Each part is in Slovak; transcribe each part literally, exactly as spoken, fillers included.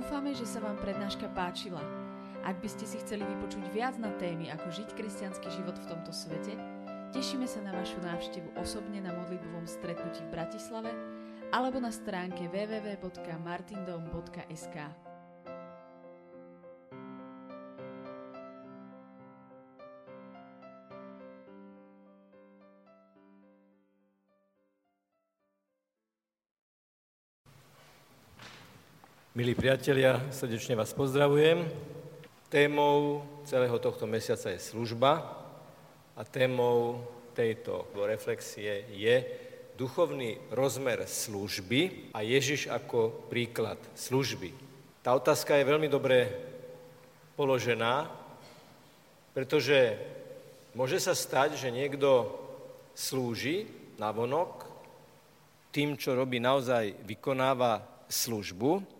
Dúfame, že sa vám prednáška páčila. Ak by ste si chceli vypočuť viac na témy, ako žiť kresťanský život v tomto svete, tešíme sa na vašu návštevu osobne na modlitbovom stretnutí v Bratislave alebo na stránke w w w bodka martindom bodka es ka. Milí priatelia, srdečne vás pozdravujem. Témou celého tohto mesiaca je služba a témou tejto reflexie je duchovný rozmer služby a Ježiš ako príklad služby. Tá otázka je veľmi dobre položená, pretože môže sa stať, že niekto slúži navonok, tým, čo robí, naozaj vykonáva službu,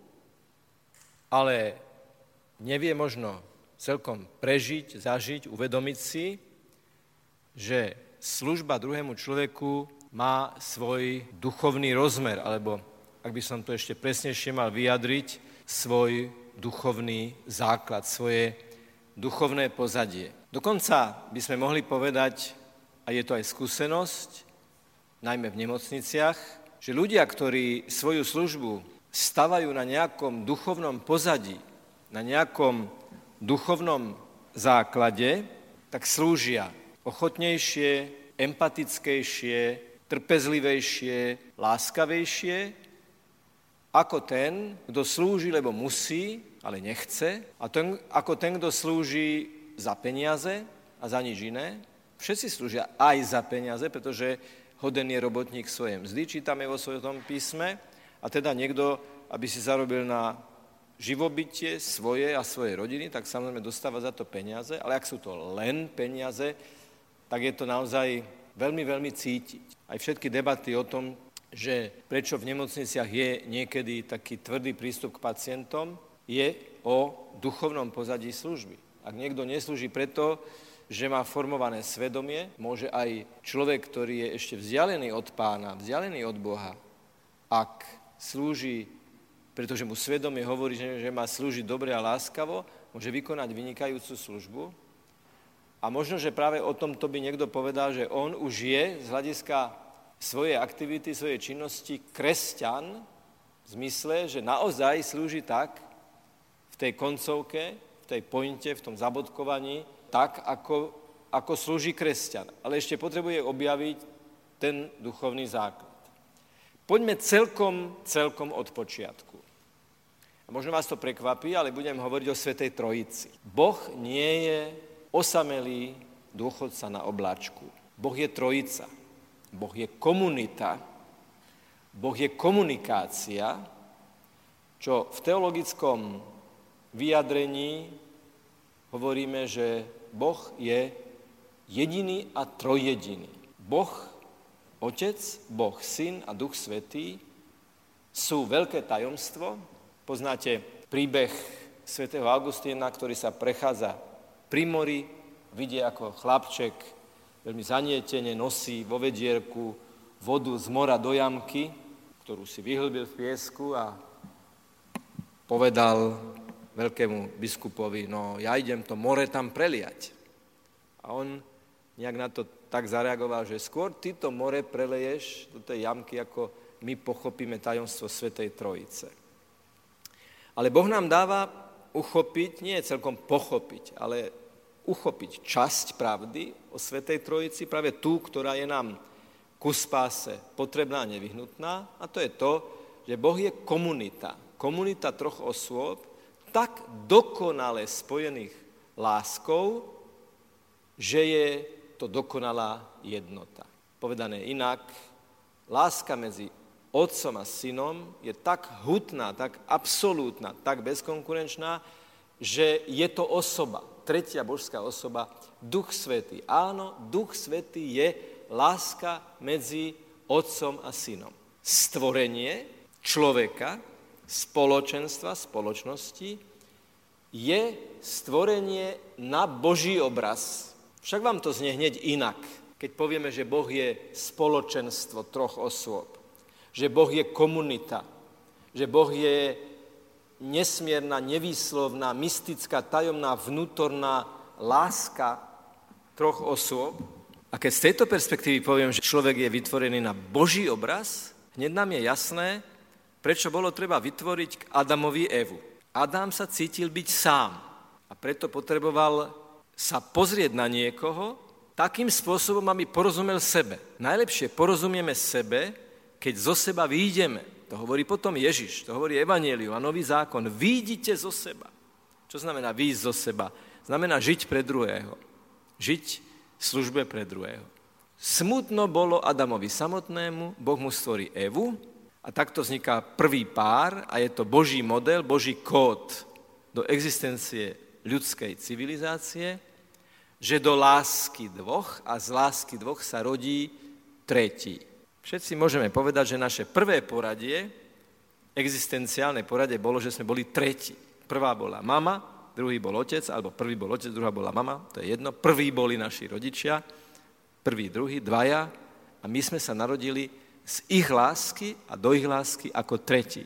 ale nevie možno celkom prežiť, zažiť, uvedomiť si, že služba druhému človeku má svoj duchovný rozmer, alebo, ak by som to ešte presnejšie mal vyjadriť, svoj duchovný základ, svoje duchovné pozadie. Dokonca by sme mohli povedať, a je to aj skúsenosť, najmä v nemocniciach, že ľudia, ktorí svoju službu stavajú na nejakom duchovnom pozadí, na nejakom duchovnom základe, tak slúžia ochotnejšie, empatickejšie, trpezlivejšie, láskavejšie, ako ten, kto slúži, lebo musí, ale nechce, a ten, ako ten, kto slúži za peniaze a za nič iné. Všetci slúžia aj za peniaze, pretože hoden je robotník svoje mzdy, čítame vo svojom písme, a teda niekto, aby si zarobil na živobytie svoje a svojej rodiny, tak samozrejme dostáva za to peniaze, ale ak sú to len peniaze, tak je to naozaj veľmi, veľmi cítiť. Aj všetky debaty o tom, že prečo v nemocniciach je niekedy taký tvrdý prístup k pacientom, je o duchovnom pozadí služby. Ak niekto neslúži preto, že má formované svedomie, môže aj človek, ktorý je ešte vzdialený od Pána, vzdialený od Boha, ak slúži, pretože mu svedomie hovorí, že má slúžiť dobre a láskavo, môže vykonať vynikajúcu službu. A možno, že práve o tomto by niekto povedal, že on už je z hľadiska svojej aktivity, svojej činnosti kresťan v zmysle, že naozaj slúži tak v tej koncovke, v tej pointe, v tom zabodkovaní, tak, ako, ako slúži kresťan. Ale ešte potrebuje objaviť ten duchovný základ. Poďme celkom, celkom od počiatku. A možno vás to prekvapí, ale budem hovoriť o Svätej Trojici. Boh nie je osamelý dôchodca na obláčku. Boh je trojica. Boh je komunita. Boh je komunikácia, čo v teologickom vyjadrení hovoríme, že Boh je jediný a trojjediný. Boh Otec, Boh, Syn a Duch Svätý sú veľké tajomstvo. Poznáte príbeh svätého Augustína, ktorý sa prechádza pri mori, vidie, ako chlapček veľmi zanietene nosí vo vedierku vodu z mora do jamky, ktorú si vyhlbil v piesku, a povedal veľkému biskupovi: no ja idem to more tam preliať. A on nejak na to tak zareagoval, že skôr ty to more preleješ do tej jamky, ako my pochopíme tajomstvo Svätej Trojice. Ale Boh nám dáva uchopiť, nie celkom pochopiť, ale uchopiť časť pravdy o Svätej Trojici, práve tú, ktorá je nám ku spáse potrebná a nevyhnutná, a to je to, že Boh je komunita, komunita troch osôb, tak dokonale spojených láskou, že je to dokonalá jednota. Povedané inak, láska medzi otcom a synom je tak hutná, tak absolútna, tak bezkonkurenčná, že je to osoba, tretia božská osoba, Duch Svätý. Áno, Duch Svätý je láska medzi otcom a synom. Stvorenie človeka, spoločenstva, spoločnosti je stvorenie na Boží obraz. Však vám to znie hneď inak, keď povieme, že Boh je spoločenstvo troch osôb, že Boh je komunita, že Boh je nesmierna, nevýslovná, mystická, tajomná, vnútorná láska troch osôb. A keď z tejto perspektívy poviem, že človek je vytvorený na Boží obraz, hneď nám je jasné, prečo bolo treba vytvoriť k Adamovi Evu. Adam sa cítil byť sám a preto potreboval sa pozrieť na niekoho takým spôsobom, aby porozumel sebe. Najlepšie porozumieme sebe, keď zo seba výjdeme. To hovorí potom Ježiš, to hovorí Evanjelium a Nový zákon. Výjdite zo seba. Čo znamená výjsť zo seba? Znamená žiť pre druhého. Žiť v službe pre druhého. Smutno bolo Adamovi samotnému, Boh mu stvorí Evu a takto vzniká prvý pár a je to Boží model, Boží kód do existencie ľudskej civilizácie, že do lásky dvoch a z lásky dvoch sa rodí tretí. Všetci môžeme povedať, že naše prvé poradie, existenciálne poradie bolo, že sme boli tretí. Prvá bola mama, druhý bol otec, alebo prvý bol otec, druhá bola mama, to je jedno. Prví boli naši rodičia, prvý, druhý, dvaja a my sme sa narodili z ich lásky a do ich lásky ako tretí.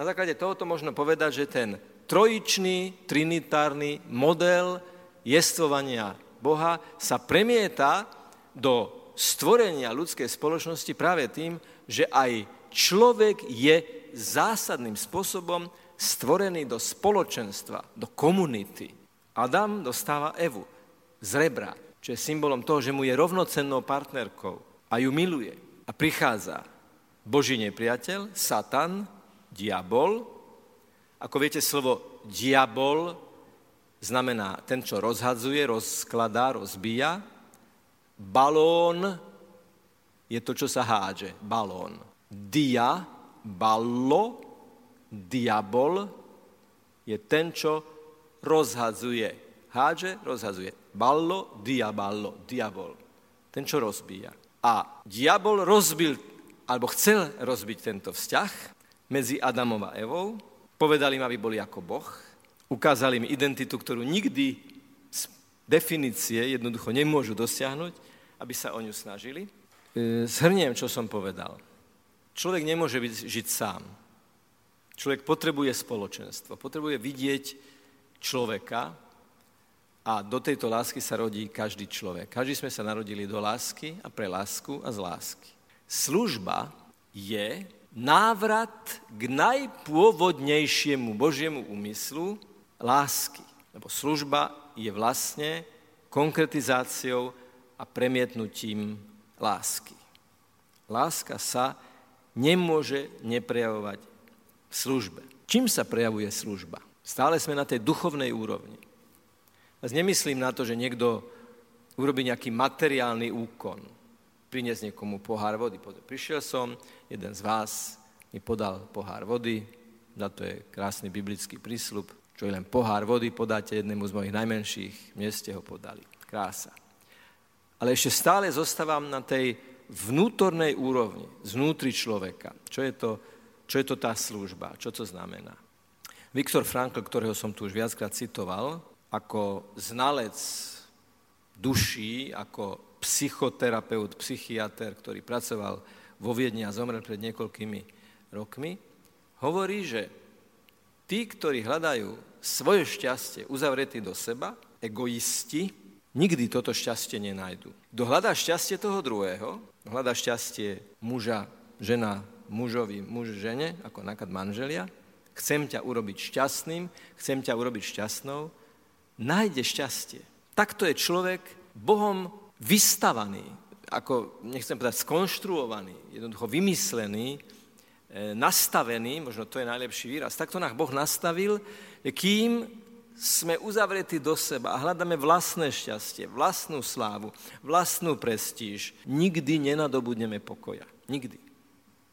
Na základe tohoto možno povedať, že ten trojičný, trinitárny model jestvovania Boha sa premieta do stvorenia ľudskej spoločnosti práve tým, že aj človek je zásadným spôsobom stvorený do spoločenstva, do komunity. Adam dostáva Evu z rebra, čo je symbolom toho, že mu je rovnocennou partnerkou a ju miluje. A prichádza Boží nepriateľ, Satan, diabol. Ako viete, slovo diabol znamená ten, čo rozhadzuje, rozkladá, rozbíja. Balón je to, čo sa hádže. Balón. Dia, balo, diabol je ten, čo rozhadzuje. Hádže, rozhadzuje. Ballo, diabalo, diabol. Ten, čo rozbíja. A diabol rozbil, alebo chcel rozbiť tento vzťah medzi Adamom a Evou. Povedal im, aby boli ako Boh. Ukázal im identitu, ktorú nikdy z definície jednoducho nemôžu dosiahnuť, aby sa o ňu snažili. Zhrniem, čo som povedal. Človek nemôže žiť sám. Človek potrebuje spoločenstvo, potrebuje vidieť človeka a do tejto lásky sa rodí každý človek. Každý sme sa narodili do lásky a pre lásku a z lásky. Služba je návrat k najpôvodnejšiemu Božiemu úmyslu, lásky. Lebo služba je vlastne konkretizáciou a premietnutím lásky. Láska sa nemôže neprejavovať v službe. Čím sa prejavuje služba? Stále sme na tej duchovnej úrovni. Zas nemyslím na to, že niekto urobí nejaký materiálny úkon. Priniesť niekomu pohár vody. Prišiel som, jeden z vás mi podal pohár vody, na to je krásny biblický prísľub. Čo je len pohár vody, podáte jednému z mojich najmenších, mne ste ho podali. Krása. Ale ešte stále zostávam na tej vnútornej úrovni, znútri človeka. Čo je to, čo je to tá služba? Čo to znamená? Viktor Frankl, ktorého som tu už viackrát citoval, ako znalec duší, ako psychoterapeut, psychiater, ktorý pracoval vo Viedni a zomrel pred niekoľkými rokmi, hovorí, že tí, ktorí hľadajú svoje šťastie uzavretí do seba, egoisti, nikdy toto šťastie nenájdu. Kto hľadá šťastie toho druhého, hľadá šťastie muža, žena, mužovi, muž, žene, ako náklad manželia, chcem ťa urobiť šťastným, chcem ťa urobiť šťastnou, nájde šťastie. Takto je človek Bohom vystavaný, ako nechcem povedať skonštruovaný, jednoducho vymyslený, nastavený, možno to je najlepší výraz, takto nás Boh nastavil, kým sme uzavretí do seba a hľadáme vlastné šťastie, vlastnú slávu, vlastnú prestíž, nikdy nenadobudneme pokoja. Nikdy.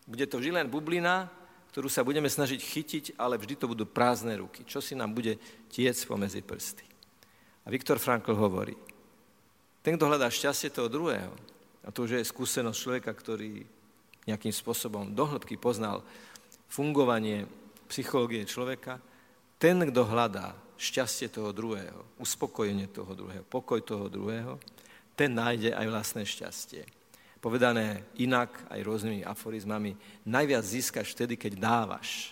Bude to vždy len bublina, ktorú sa budeme snažiť chytiť, ale vždy to budú prázdne ruky. Čo si nám bude tiec pomedzi prsty. A Viktor Frankl hovorí, ten, kto hľadá šťastie toho druhého, a to už je skúsenosť človeka, ktorý nejakým spôsobom dohĺbky poznal fungovanie psychológie človeka, ten, kto hľadá šťastie toho druhého, uspokojenie toho druhého, pokoj toho druhého, ten nájde aj vlastné šťastie. Povedané inak, aj rôznymi aforizmami, najviac získaš vtedy, keď dávaš.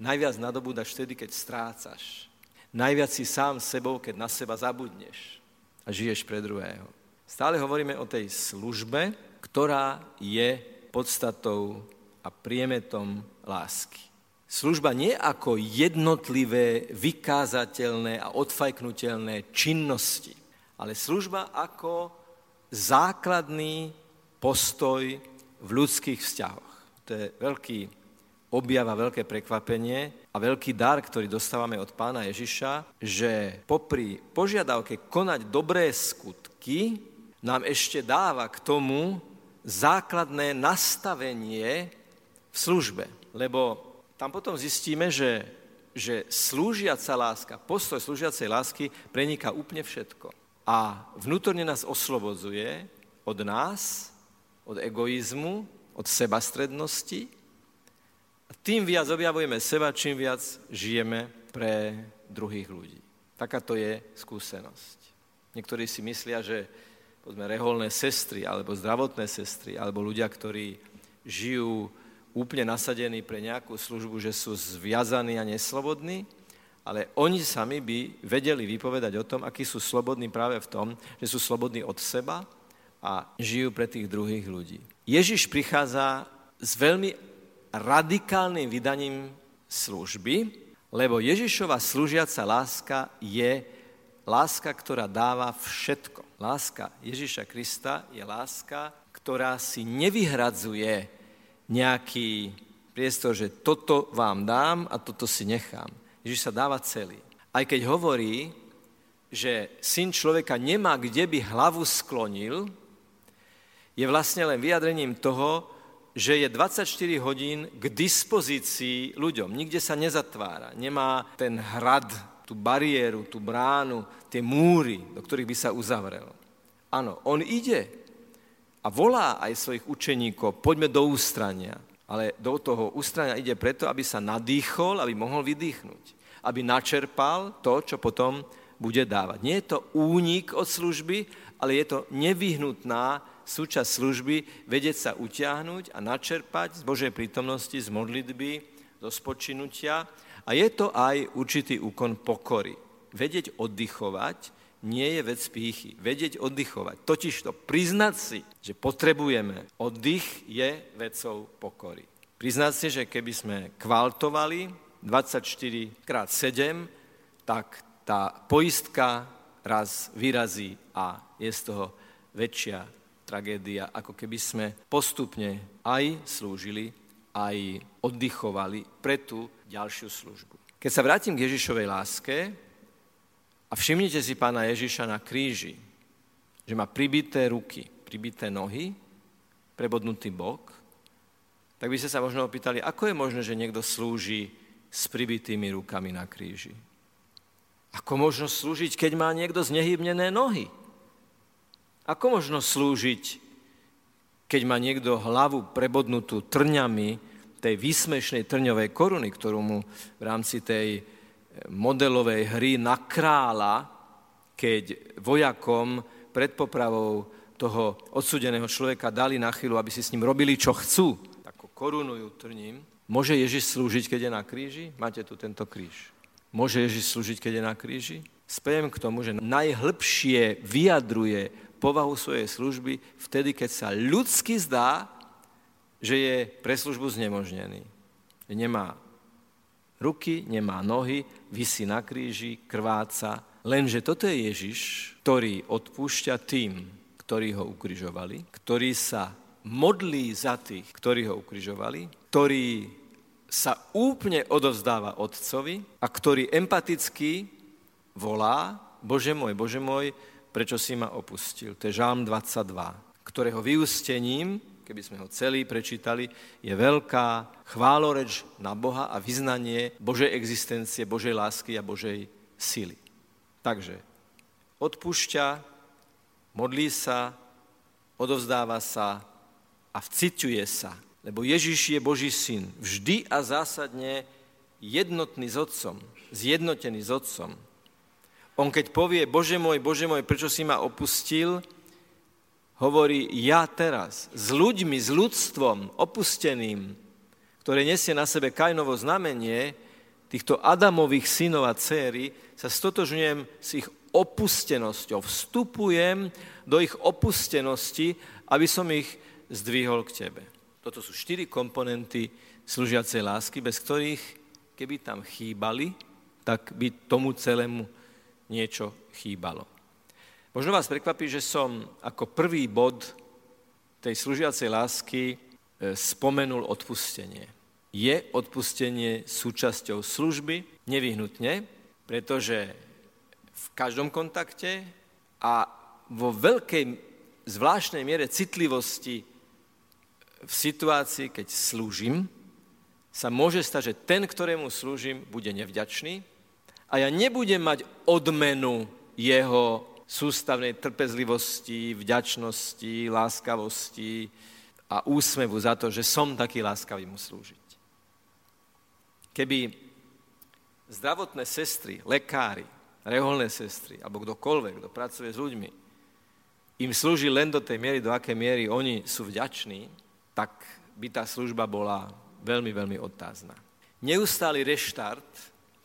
Najviac nadobúdaš vtedy, keď strácaš. Najviac si sám sebou, keď na seba zabudneš a žiješ pre druhého. Stále hovoríme o tej službe, ktorá je podstatou a priemetom lásky. Služba nie ako jednotlivé, vykázateľné a odfajknutelné činnosti, ale služba ako základný postoj v ľudských vzťahoch. To je veľký objav a veľké prekvapenie a veľký dar, ktorý dostávame od Pána Ježiša, že popri požiadavke konať dobré skutky nám ešte dáva k tomu základné nastavenie v službe. Lebo tam potom zistíme, že, že slúžiaca láska, postoj slúžiacej lásky preniká úplne všetko. A vnútorne nás oslobodzuje od nás, od egoizmu, od sebastrednosti. A tým viac objavujeme seba, čím viac žijeme pre druhých ľudí. Takáto je skúsenosť. Niektorí si myslia, že povedzme, reholné sestry, alebo zdravotné sestry, alebo ľudia, ktorí žijú úplne nasadení pre nejakú službu, že sú zviazaní a neslobodní, ale oni sami by vedeli vypovedať o tom, akí sú slobodní práve v tom, že sú slobodní od seba a žijú pre tých druhých ľudí. Ježiš prichádza s veľmi radikálnym vydaním služby, lebo Ježišova slúžiaca láska je láska, ktorá dáva všetko. Láska Ježiša Krista je láska, ktorá si nevyhradzuje nejaký priestor, že toto vám dám a toto si nechám. Ježiš sa dáva celý. Aj keď hovorí, že syn človeka nemá kde by hlavu sklonil, je vlastne len vyjadrením toho, že je dvadsaťštyri hodín k dispozícii ľuďom. Nikde sa nezatvára. Nemá ten hrad, tú bariéru, tú bránu, tie múry, do ktorých by sa uzavrel. Áno, on ide a volá aj svojich učeníkov, poďme do ústrania. Ale do toho ústrania ide preto, aby sa nadýchol, aby mohol vydýchnuť. Aby načerpal to, čo potom bude dávať. Nie je to únik od služby, ale je to nevyhnutná súčasť služby, vedieť sa utiahnuť a načerpať z Božej prítomnosti, z modlitby, do spočinutia. A je to aj určitý úkon pokory. Vedieť oddychovať nie je vec pýchy. Vedieť oddychovať, totižto priznať si, že potrebujeme oddych, je vecou pokory. Priznať si, že keby sme kvaltovali dvadsaťštyri krát sedem, tak tá poistka raz vyrazí a je z toho väčšia tragédia, ako keby sme postupne aj slúžili, aj oddychovali pre tú ďalšiu službu. Keď sa vrátim k Ježišovej láske, a všimnite si Pána Ježiša na kríži, že má pribité ruky, pribité nohy, prebodnutý bok, tak by ste sa možno opýtali, ako je možné, že niekto slúži s pribitými rukami na kríži? Ako možno slúžiť, keď má niekto znehybnené nohy? Ako možno slúžiť, keď má niekto hlavu prebodnutú trňami tej výsmešnej trňovej koruny, ktorú mu v rámci tej modelovej hry na kráľa, keď vojakom pred popravou toho odsúdeného človeka dali na chvíľu, aby si s ním robili, čo chcú. Takú korunujú trním. Môže Ježiš slúžiť, keď je na kríži? Máte tu tento kríž. Môže Ježiš slúžiť, keď je na kríži? Spiem k tomu, že najhlbšie vyjadruje povahu svojej služby vtedy, keď sa ľudsky zdá, že je pre službu znemožnený. Nemá ruky, nemá nohy, visí na kríži, krváca. Lenže toto je Ježiš, ktorý odpúšťa tým, ktorí ho ukrižovali, ktorý sa modlí za tých, ktorí ho ukrižovali, ktorý sa úplne odovzdáva Otcovi a ktorý empaticky volá: Bože môj, Bože môj, prečo si ma opustil? To je Žalm dvadsaťdva, ktorého vyústením, keby sme ho celý prečítali, je veľká chváloreč na Boha a vyznanie Božej existencie, Božej lásky a Božej sily. Takže odpúšťa, modlí sa, odovzdáva sa a vciťuje sa. Lebo Ježiš je Boží syn, vždy a zásadne jednotný s Otcom, zjednotený s Otcom. On keď povie: Bože môj, Bože môj, prečo si ma opustil, hovorí: ja teraz s ľuďmi, s ľudstvom opusteným, ktoré nesie na sebe Kainovo znamenie, týchto Adamových synov a dcéry, sa stotožňujem s ich opustenosťou. Vstupujem do ich opustenosti, aby som ich zdvihol k tebe. Toto sú štyri komponenty slúžiacej lásky, bez ktorých, keby tam chýbali, tak by tomu celému niečo chýbalo. Možno vás prekvapí, že som ako prvý bod tej slúžiacej lásky spomenul odpustenie. Je odpustenie súčasťou služby? Nevyhnutne, pretože v každom kontakte a vo veľkej, zvláštnej miere citlivosti v situácii, keď slúžim, sa môže stať, že ten, ktorému slúžim, bude nevďačný a ja nebudem mať odmenu jeho sústavnej trpezlivosti, vďačnosti, láskavosti a úsmevu za to, že som taký láskavý mu slúžiť. Keby zdravotné sestry, lekári, reholné sestry, alebo kdokoľvek, kto pracuje s ľuďmi, im slúži len do tej miery, do akej miery oni sú vďační, tak by tá služba bola veľmi, veľmi otázna. Neustály reštart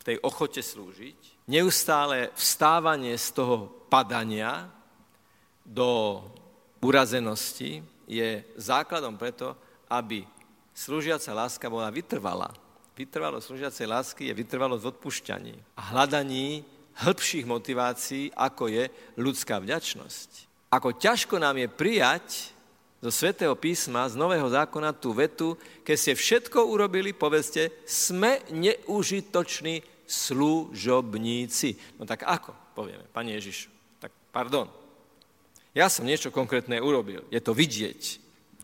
v tej ochote slúžiť, neustále vstávanie z toho padania do urazenosti je základom preto, aby slúžiaca láska bola vytrvalá. Vytrvalosť slúžiacej lásky je vytrvalosť v odpúšťaní a hľadaní hĺbších motivácií, ako je ľudská vďačnosť. Ako ťažko nám je prijať zo Svätého písma, z Nového zákona tú vetu, keď ste všetko urobili, povedzte, sme neužitoční služobníci. No tak ako? Povieme, Pane Ježišu, tak pardon. Ja som niečo konkrétne urobil. Je to vidieť,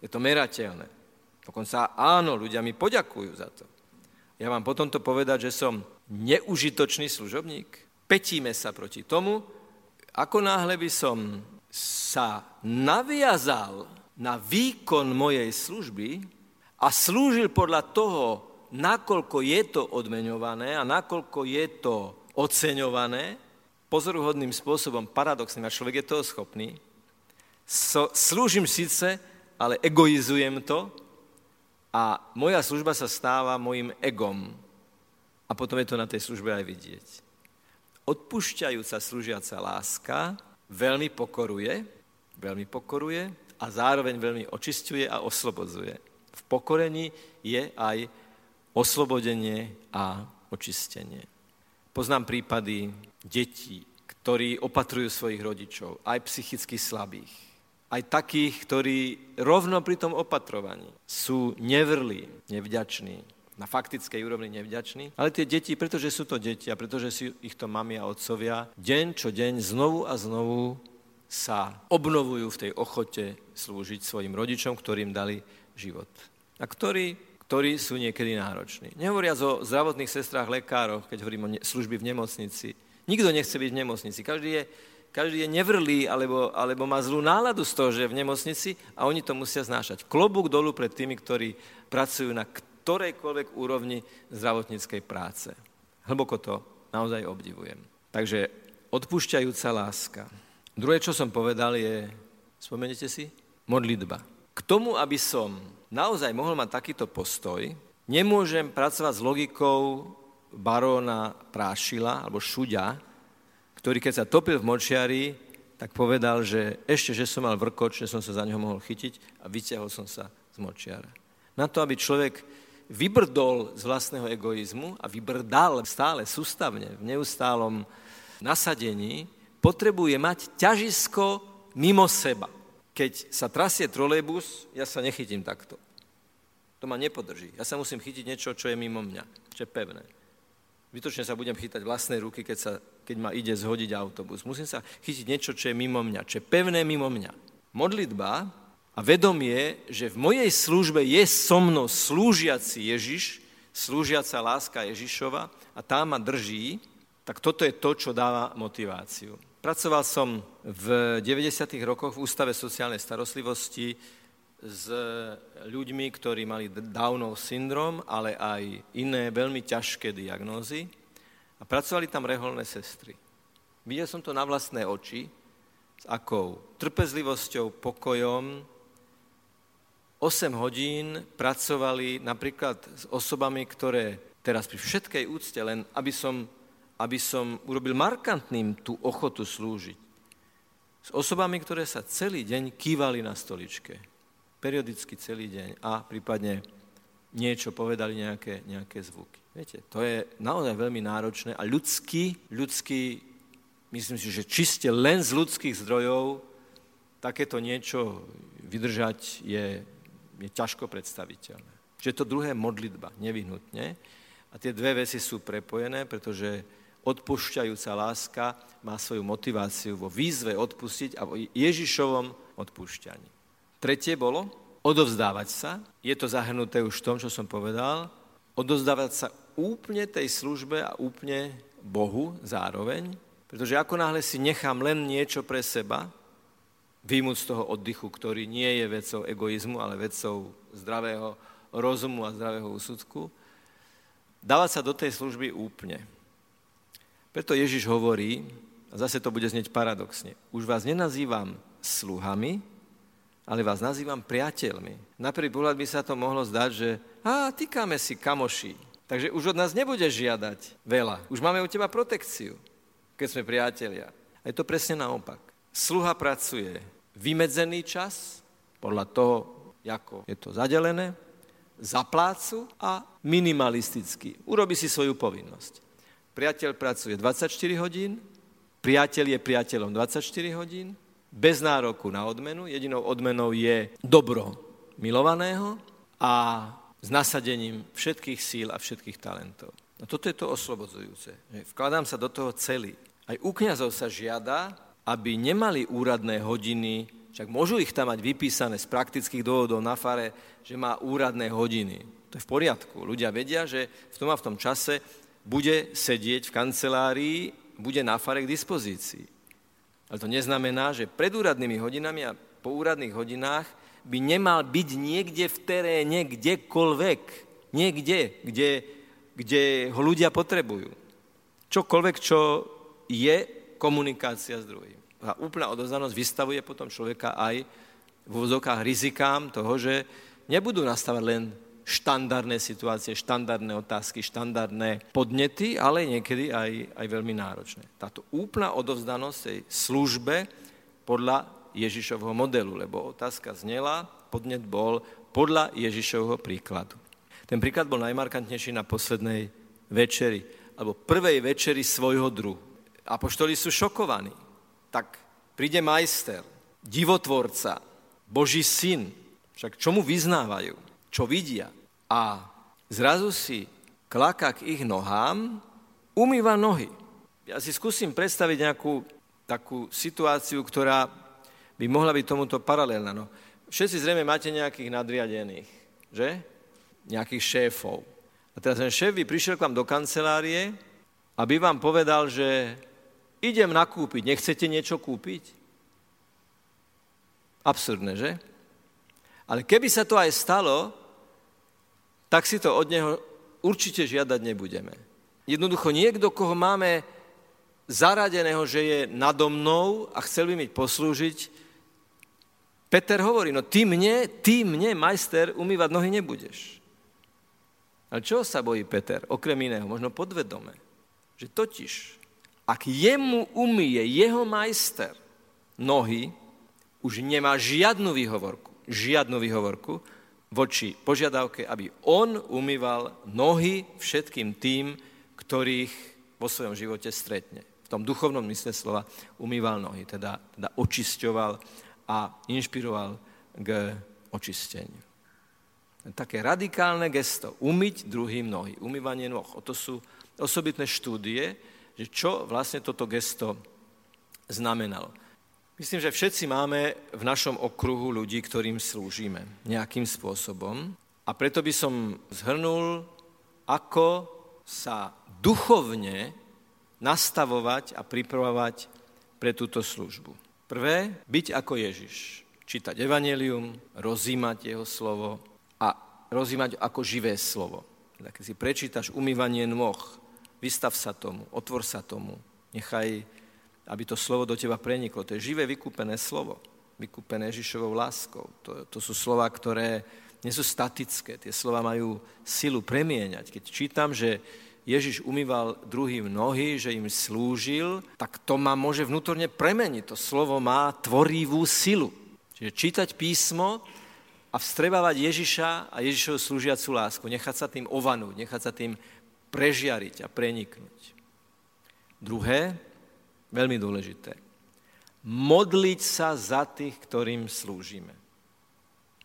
je to merateľné. Dokonca áno, ľudia mi poďakujú za to. Ja vám potom to povedať, že som neužitočný služobník. Pätíme sa proti tomu, ako náhle by som sa naviazal na výkon mojej služby a slúžil podľa toho, nakoľko je to odmeňované a nakoľko je to oceňované, pozoruhodným spôsobom, paradoxným, a človek je toho schopný, so, slúžim síce, ale egoizujem to a moja služba sa stáva mojim egom. A potom je to na tej službe aj vidieť. Odpúšťajúca slúžiaca láska veľmi pokoruje, veľmi pokoruje a zároveň veľmi očisťuje a oslobodzuje. V pokorení je aj oslobodenie a očistenie. Poznám prípady detí, ktorí opatrujú svojich rodičov, aj psychicky slabých, aj takých, ktorí rovno pri tom opatrovaní sú nevrlí, nevďační, na faktickej úrovni nevďační, ale tie deti, pretože sú to deti a pretože si ich to mami a otcovia, deň čo deň znovu a znovu sa obnovujú v tej ochote slúžiť svojim rodičom, ktorým dali život. A ktorí, ktorí sú niekedy nároční. Nehovoriac o zdravotných sestrách, lekároch, keď hovorím o ne- služby v nemocnici. Nikto nechce byť v nemocnici. Každý je, každý je nevrlý alebo, alebo má zlú náladu z toho, že je v nemocnici a oni to musia znášať. Klobúk dolu pred tými, ktorí pracujú na ktorejkoľvek úrovni zdravotníckej práce. Hlboko to naozaj obdivujem. Takže odpúšťajúca láska. Druhé, čo som povedal, je, spomenete si, modlitba. K tomu, aby som naozaj mohol mať takýto postoj, nemôžem pracovať s logikou baróna Prášila alebo Šuďa, ktorý keď sa topil v močiari, tak povedal, že ešte, že som mal vrkoč, že som sa za neho mohol chytiť a vyťahol som sa z močiara. Na to, aby človek vybrdol z vlastného egoizmu a vybrdal stále, sústavne, v neustálom nasadení, potrebuje mať ťažisko mimo seba. Keď sa trasie trolejbus, ja sa nechytím takto. To ma nepodrží. Ja sa musím chytiť niečo, čo je mimo mňa, čo je pevné. Vytočne sa budem chytať vlastnej ruky, keď, sa, keď ma ide zhodiť autobus. Musím sa chytiť niečo, čo je mimo mňa, čo je pevné mimo mňa. Modlitba a vedomie, že v mojej službe je so mnou slúžiaci Ježiš, slúžiaca láska Ježišova a tá ma drží, tak toto je to, čo dáva motiváciu. Pracoval som v deväťdesiatych rokoch v Ústave sociálnej starostlivosti s ľuďmi, ktorí mali Downov syndrom, ale aj iné veľmi ťažké diagnózy a pracovali tam reholné sestry. Videl som to na vlastné oči, s akou trpezlivosťou, pokojom, osem hodín pracovali napríklad s osobami, ktoré teraz pri všetkej úcte, len aby som, aby som urobil markantným tú ochotu slúžiť. S osobami, ktoré sa celý deň kývali na stoličke. Periodicky celý deň a prípadne niečo povedali, nejaké, nejaké zvuky. Viete, to je naozaj veľmi náročné a ľudský, ľudský, myslím si, že čiste len z ľudských zdrojov takéto niečo vydržať je, je ťažko predstaviteľné. Čiže to druhé modlitba, nevyhnutne. A tie dve veci sú prepojené, pretože odpúšťajúca láska má svoju motiváciu vo výzve odpustiť a vo Ježišovom odpúšťaní. Tretie bolo odovzdávať sa. Je to zahrnuté už v tom, čo som povedal. Odovzdávať sa úplne tej službe a úplne Bohu zároveň, pretože ako náhle si nechám len niečo pre seba, výjmuť z toho oddychu, ktorý nie je vecou egoizmu, ale vecou zdravého rozumu a zdravého úsudku, dávať sa do tej služby úplne. Preto Ježiš hovorí, a zase to bude znieť paradoxne, už vás nenazývam sluhami, ale vás nazývam priateľmi. Na prvý pohľad by sa to mohlo zdať, že á, týkame si kamoši, takže už od nás nebude žiadať veľa. Už máme u teba protekciu, keď sme priatelia. A je to presne naopak. Sluha pracuje vymedzený čas, podľa toho, ako je to zadelené, za plácu a minimalisticky. Urobí si svoju povinnosť. Priateľ pracuje dvadsaťštyri hodín, priateľ je priateľom dvadsaťštyri hodín, bez nároku na odmenu, jedinou odmenou je dobro milovaného a s nasadením všetkých síl a všetkých talentov. No toto je to oslobodzujúce. Vkladám sa do toho celý. Aj u kňazov sa žiada, aby nemali úradné hodiny, však môžu ich tam mať vypísané z praktických dôvodov na fare, že má úradné hodiny. To je v poriadku. Ľudia vedia, že v tom a v tom čase bude sedieť v kancelárii, bude na fare k dispozícii. Ale to neznamená, že pred úradnými hodinami a po úradných hodinách by nemal byť niekde v teréne, kdekoľvek, niekde, kde, kde ho ľudia potrebujú. Čokoľvek, čo je komunikácia s druhým. A úplná odovzdanosť vystavuje potom človeka aj v úvodzovkách rizikám toho, že nebudú nastávať len štandardné situácie, štandardné otázky, štandardné podnety, ale niekedy aj, aj veľmi náročné. Táto úplná odovzdanosť tej službe podľa Ježišovho modelu, lebo otázka znela, podnet bol podľa Ježišovho príkladu. Ten príklad bol najmarkantnejší na poslednej večeri, alebo prvej večeri svojho druhu. Apoštoli sú šokovaní. Tak príde majster, divotvorca, Boží syn, však čomu vyznávajú? Čo vidia. A zrazu si klaká k ich nohám, umýva nohy. Ja si skúsim predstaviť nejakú takú situáciu, ktorá by mohla byť tomuto paralelná. No, všetci zrejme máte nejakých nadriadených, že? Nejakých šéfov. A teraz ten šéf by prišiel k vám do kancelárie, aby vám povedal, že idem nakúpiť, nechcete niečo kúpiť? Absurdné, že? Ale keby sa to aj stalo, tak si to od neho určite žiadať nebudeme. Jednoducho niekto, koho máme zaradeného, že je nado mnou a chcel by mi poslúžiť, Peter hovorí, no ty mne, ty mne, majster, umývať nohy nebudeš. Ale čo sa bojí Peter, okrem iného, možno podvedome, že totiž, ak jemu umýje jeho majster nohy, už nemá žiadnu výhovorku, žiadnu výhovorku, voči požiadavke, aby on umýval nohy všetkým tým, ktorých vo svojom živote stretne. V tom duchovnom mysle slova umýval nohy, teda, teda očisťoval a inšpiroval k očisteniu. Také radikálne gesto, umyť druhým nohy, umývanie noh. To sú osobitné štúdie, že čo vlastne toto gesto znamenalo. Myslím, že všetci máme v našom okruhu ľudí, ktorým slúžime nejakým spôsobom a preto by som zhrnul, ako sa duchovne nastavovať a pripravovať pre túto službu. Prvé, byť ako Ježiš, čítať evanjelium, rozímať jeho slovo a rozímať ako živé slovo. Teda keď si prečítaš umývanie nôh, vystav sa tomu, otvor sa tomu, nechaj, aby to slovo do teba preniklo. To je živé vykúpené slovo, vykúpené Ježišovou láskou. To, to sú slova, ktoré nie sú statické, tie slova majú silu premieňať. Keď čítam, že Ježiš umýval druhým nohy, že im slúžil, tak to ma môže vnútorne premeniť. To slovo má tvorivú silu. Čiže čítať písmo a vstrebávať Ježiša a Ježišovu slúžiacu lásku, nechať sa tým ovanúť, nechať sa tým prežiariť a preniknúť. Druhé, veľmi dôležité, modliť sa za tých, ktorým slúžime.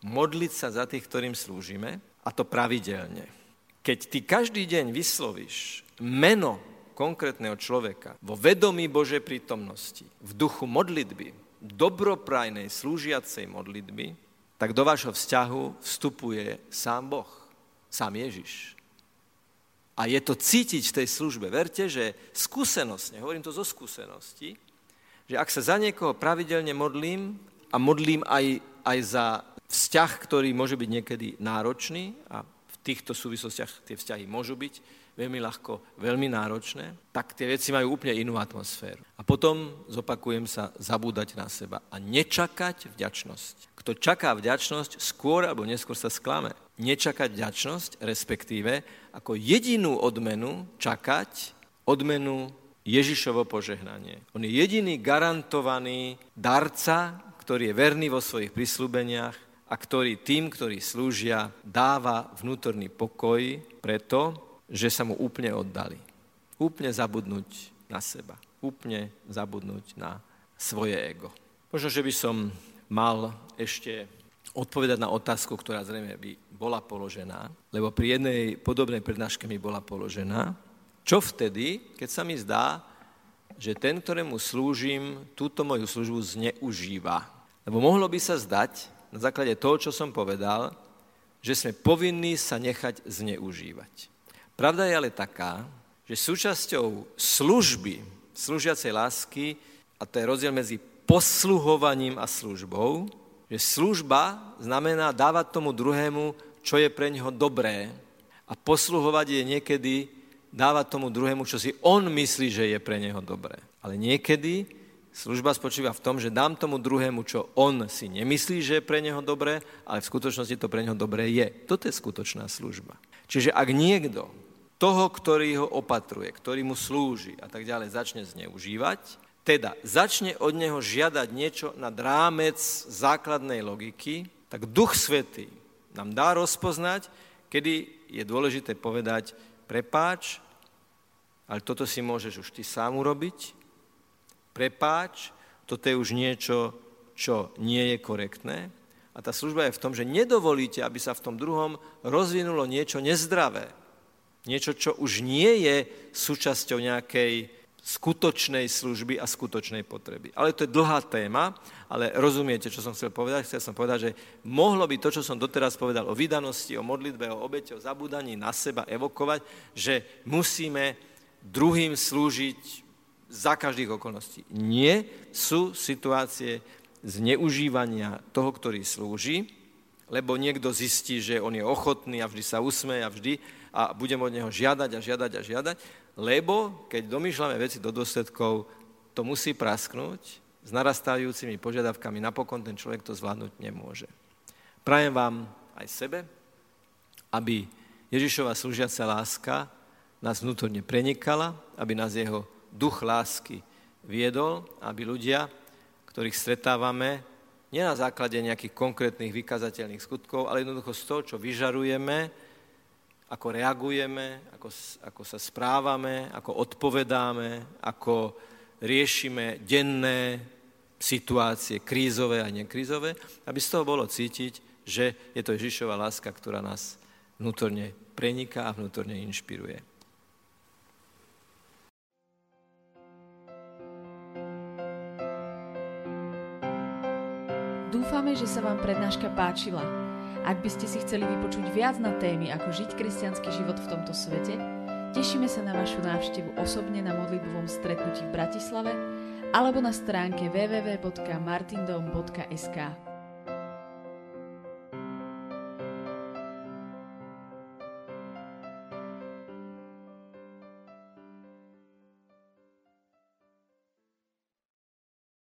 Modliť sa za tých, ktorým slúžime, a to pravidelne. Keď ty každý deň vyslovíš meno konkrétneho človeka vo vedomí Božej prítomnosti, v duchu modlitby, dobroprajnej slúžiacej modlitby, tak do vášho vzťahu vstupuje sám Boh, sám Ježiš. A je to cítiť v tej službe. Verte, že skúsenosť, hovorím to zo skúsenosti, že ak sa za niekoho pravidelne modlím a modlím aj, aj za vzťah, ktorý môže byť niekedy náročný, a v týchto súvislostiach tie vzťahy môžu byť veľmi ľahko, veľmi náročné, tak tie veci majú úplne inú atmosféru. A potom, zopakujem sa, zabúdať na seba a nečakať vďačnosť. Kto čaká vďačnosť, skôr alebo neskôr sa sklame. Nečakať vďačnosť, respektíve ako jedinú odmenu čakať odmenu Ježišovo požehnanie. On je jediný garantovaný darca, ktorý je verný vo svojich prisľúbeniach a ktorý tým, ktorí slúžia, dáva vnútorný pokoj preto, že sa mu úplne oddali. Úplne zabudnúť na seba. Úplne zabudnúť na svoje ego. Možno, že by som mal ešte odpovedať na otázku, ktorá zrejme by bola položená, lebo pri jednej podobnej prednáške mi bola položená. Čo vtedy, keď sa mi zdá, že ten, ktorému slúžim, túto moju službu zneužíva? Lebo mohlo by sa zdať, na základe toho, čo som povedal, že sme povinní sa nechať zneužívať. Pravda je ale taká, že súčasťou služby, slúžiacej lásky, a to je rozdiel medzi posluhovaním a službou, že služba znamená dávať tomu druhému, čo je pre ňoho dobré, a posluhovať je niekedy dávať tomu druhému, čo si on myslí, že je pre neho dobré. Ale niekedy služba spočíva v tom, že dám tomu druhému, čo on si nemyslí, že je pre neho dobré, ale v skutočnosti to pre neho dobré je. Toto je skutočná služba. Čiže ak niekto toho, ktorý ho opatruje, ktorý mu slúži a tak ďalej, začne zneužívať, teda začne od neho žiadať niečo nad rámec základnej logiky, tak Duch Svätý nám dá rozpoznať, kedy je dôležité povedať prepáč, ale toto si môžeš už ty sám urobiť, prepáč, toto je už niečo, čo nie je korektné, a tá služba je v tom, že nedovolíte, aby sa v tom druhom rozvinulo niečo nezdravé, niečo, čo už nie je súčasťou nejakej skutočnej služby a skutočnej potreby. Ale to je dlhá téma, ale rozumiete, čo som chcel povedať. Chcel som povedať, že mohlo by to, čo som doteraz povedal o vydanosti, o modlitbe, o obete, o zabúdaní na seba evokovať, že musíme druhým slúžiť za každých okolností. Nie, sú situácie zneužívania toho, ktorý slúži, lebo niekto zistí, že on je ochotný a vždy sa usmeje a vždy a budem od neho žiadať a žiadať a žiadať, lebo keď domýšľame veci do dôsledkov, to musí prasknúť, s narastajúcimi požiadavkami napokon ten človek to zvládnuť nemôže. Prajem vám aj sebe, aby Ježišova slúžiaca láska nás vnútorne prenikala, aby nás jeho duch lásky viedol, aby ľudia, ktorých stretávame, nie na základe nejakých konkrétnych vykazateľných skutkov, ale jednoducho z toho, čo vyžarujeme, ako reagujeme, ako, ako sa správame, ako odpovedáme, ako riešime denné situácie, krízové a nekrízové, aby z toho bolo cítiť, že je to Ježišova láska, ktorá nás vnútorne preniká a vnútorne inšpiruje. Dúfame, že sa vám prednáška páčila. Ak by ste si chceli vypočuť viac na témy, ako žiť kresťanský život v tomto svete, tešíme sa na vašu návštevu osobne na modlitbovom stretnutí v Bratislave alebo na stránke w w w bodka martindom bodka es ká.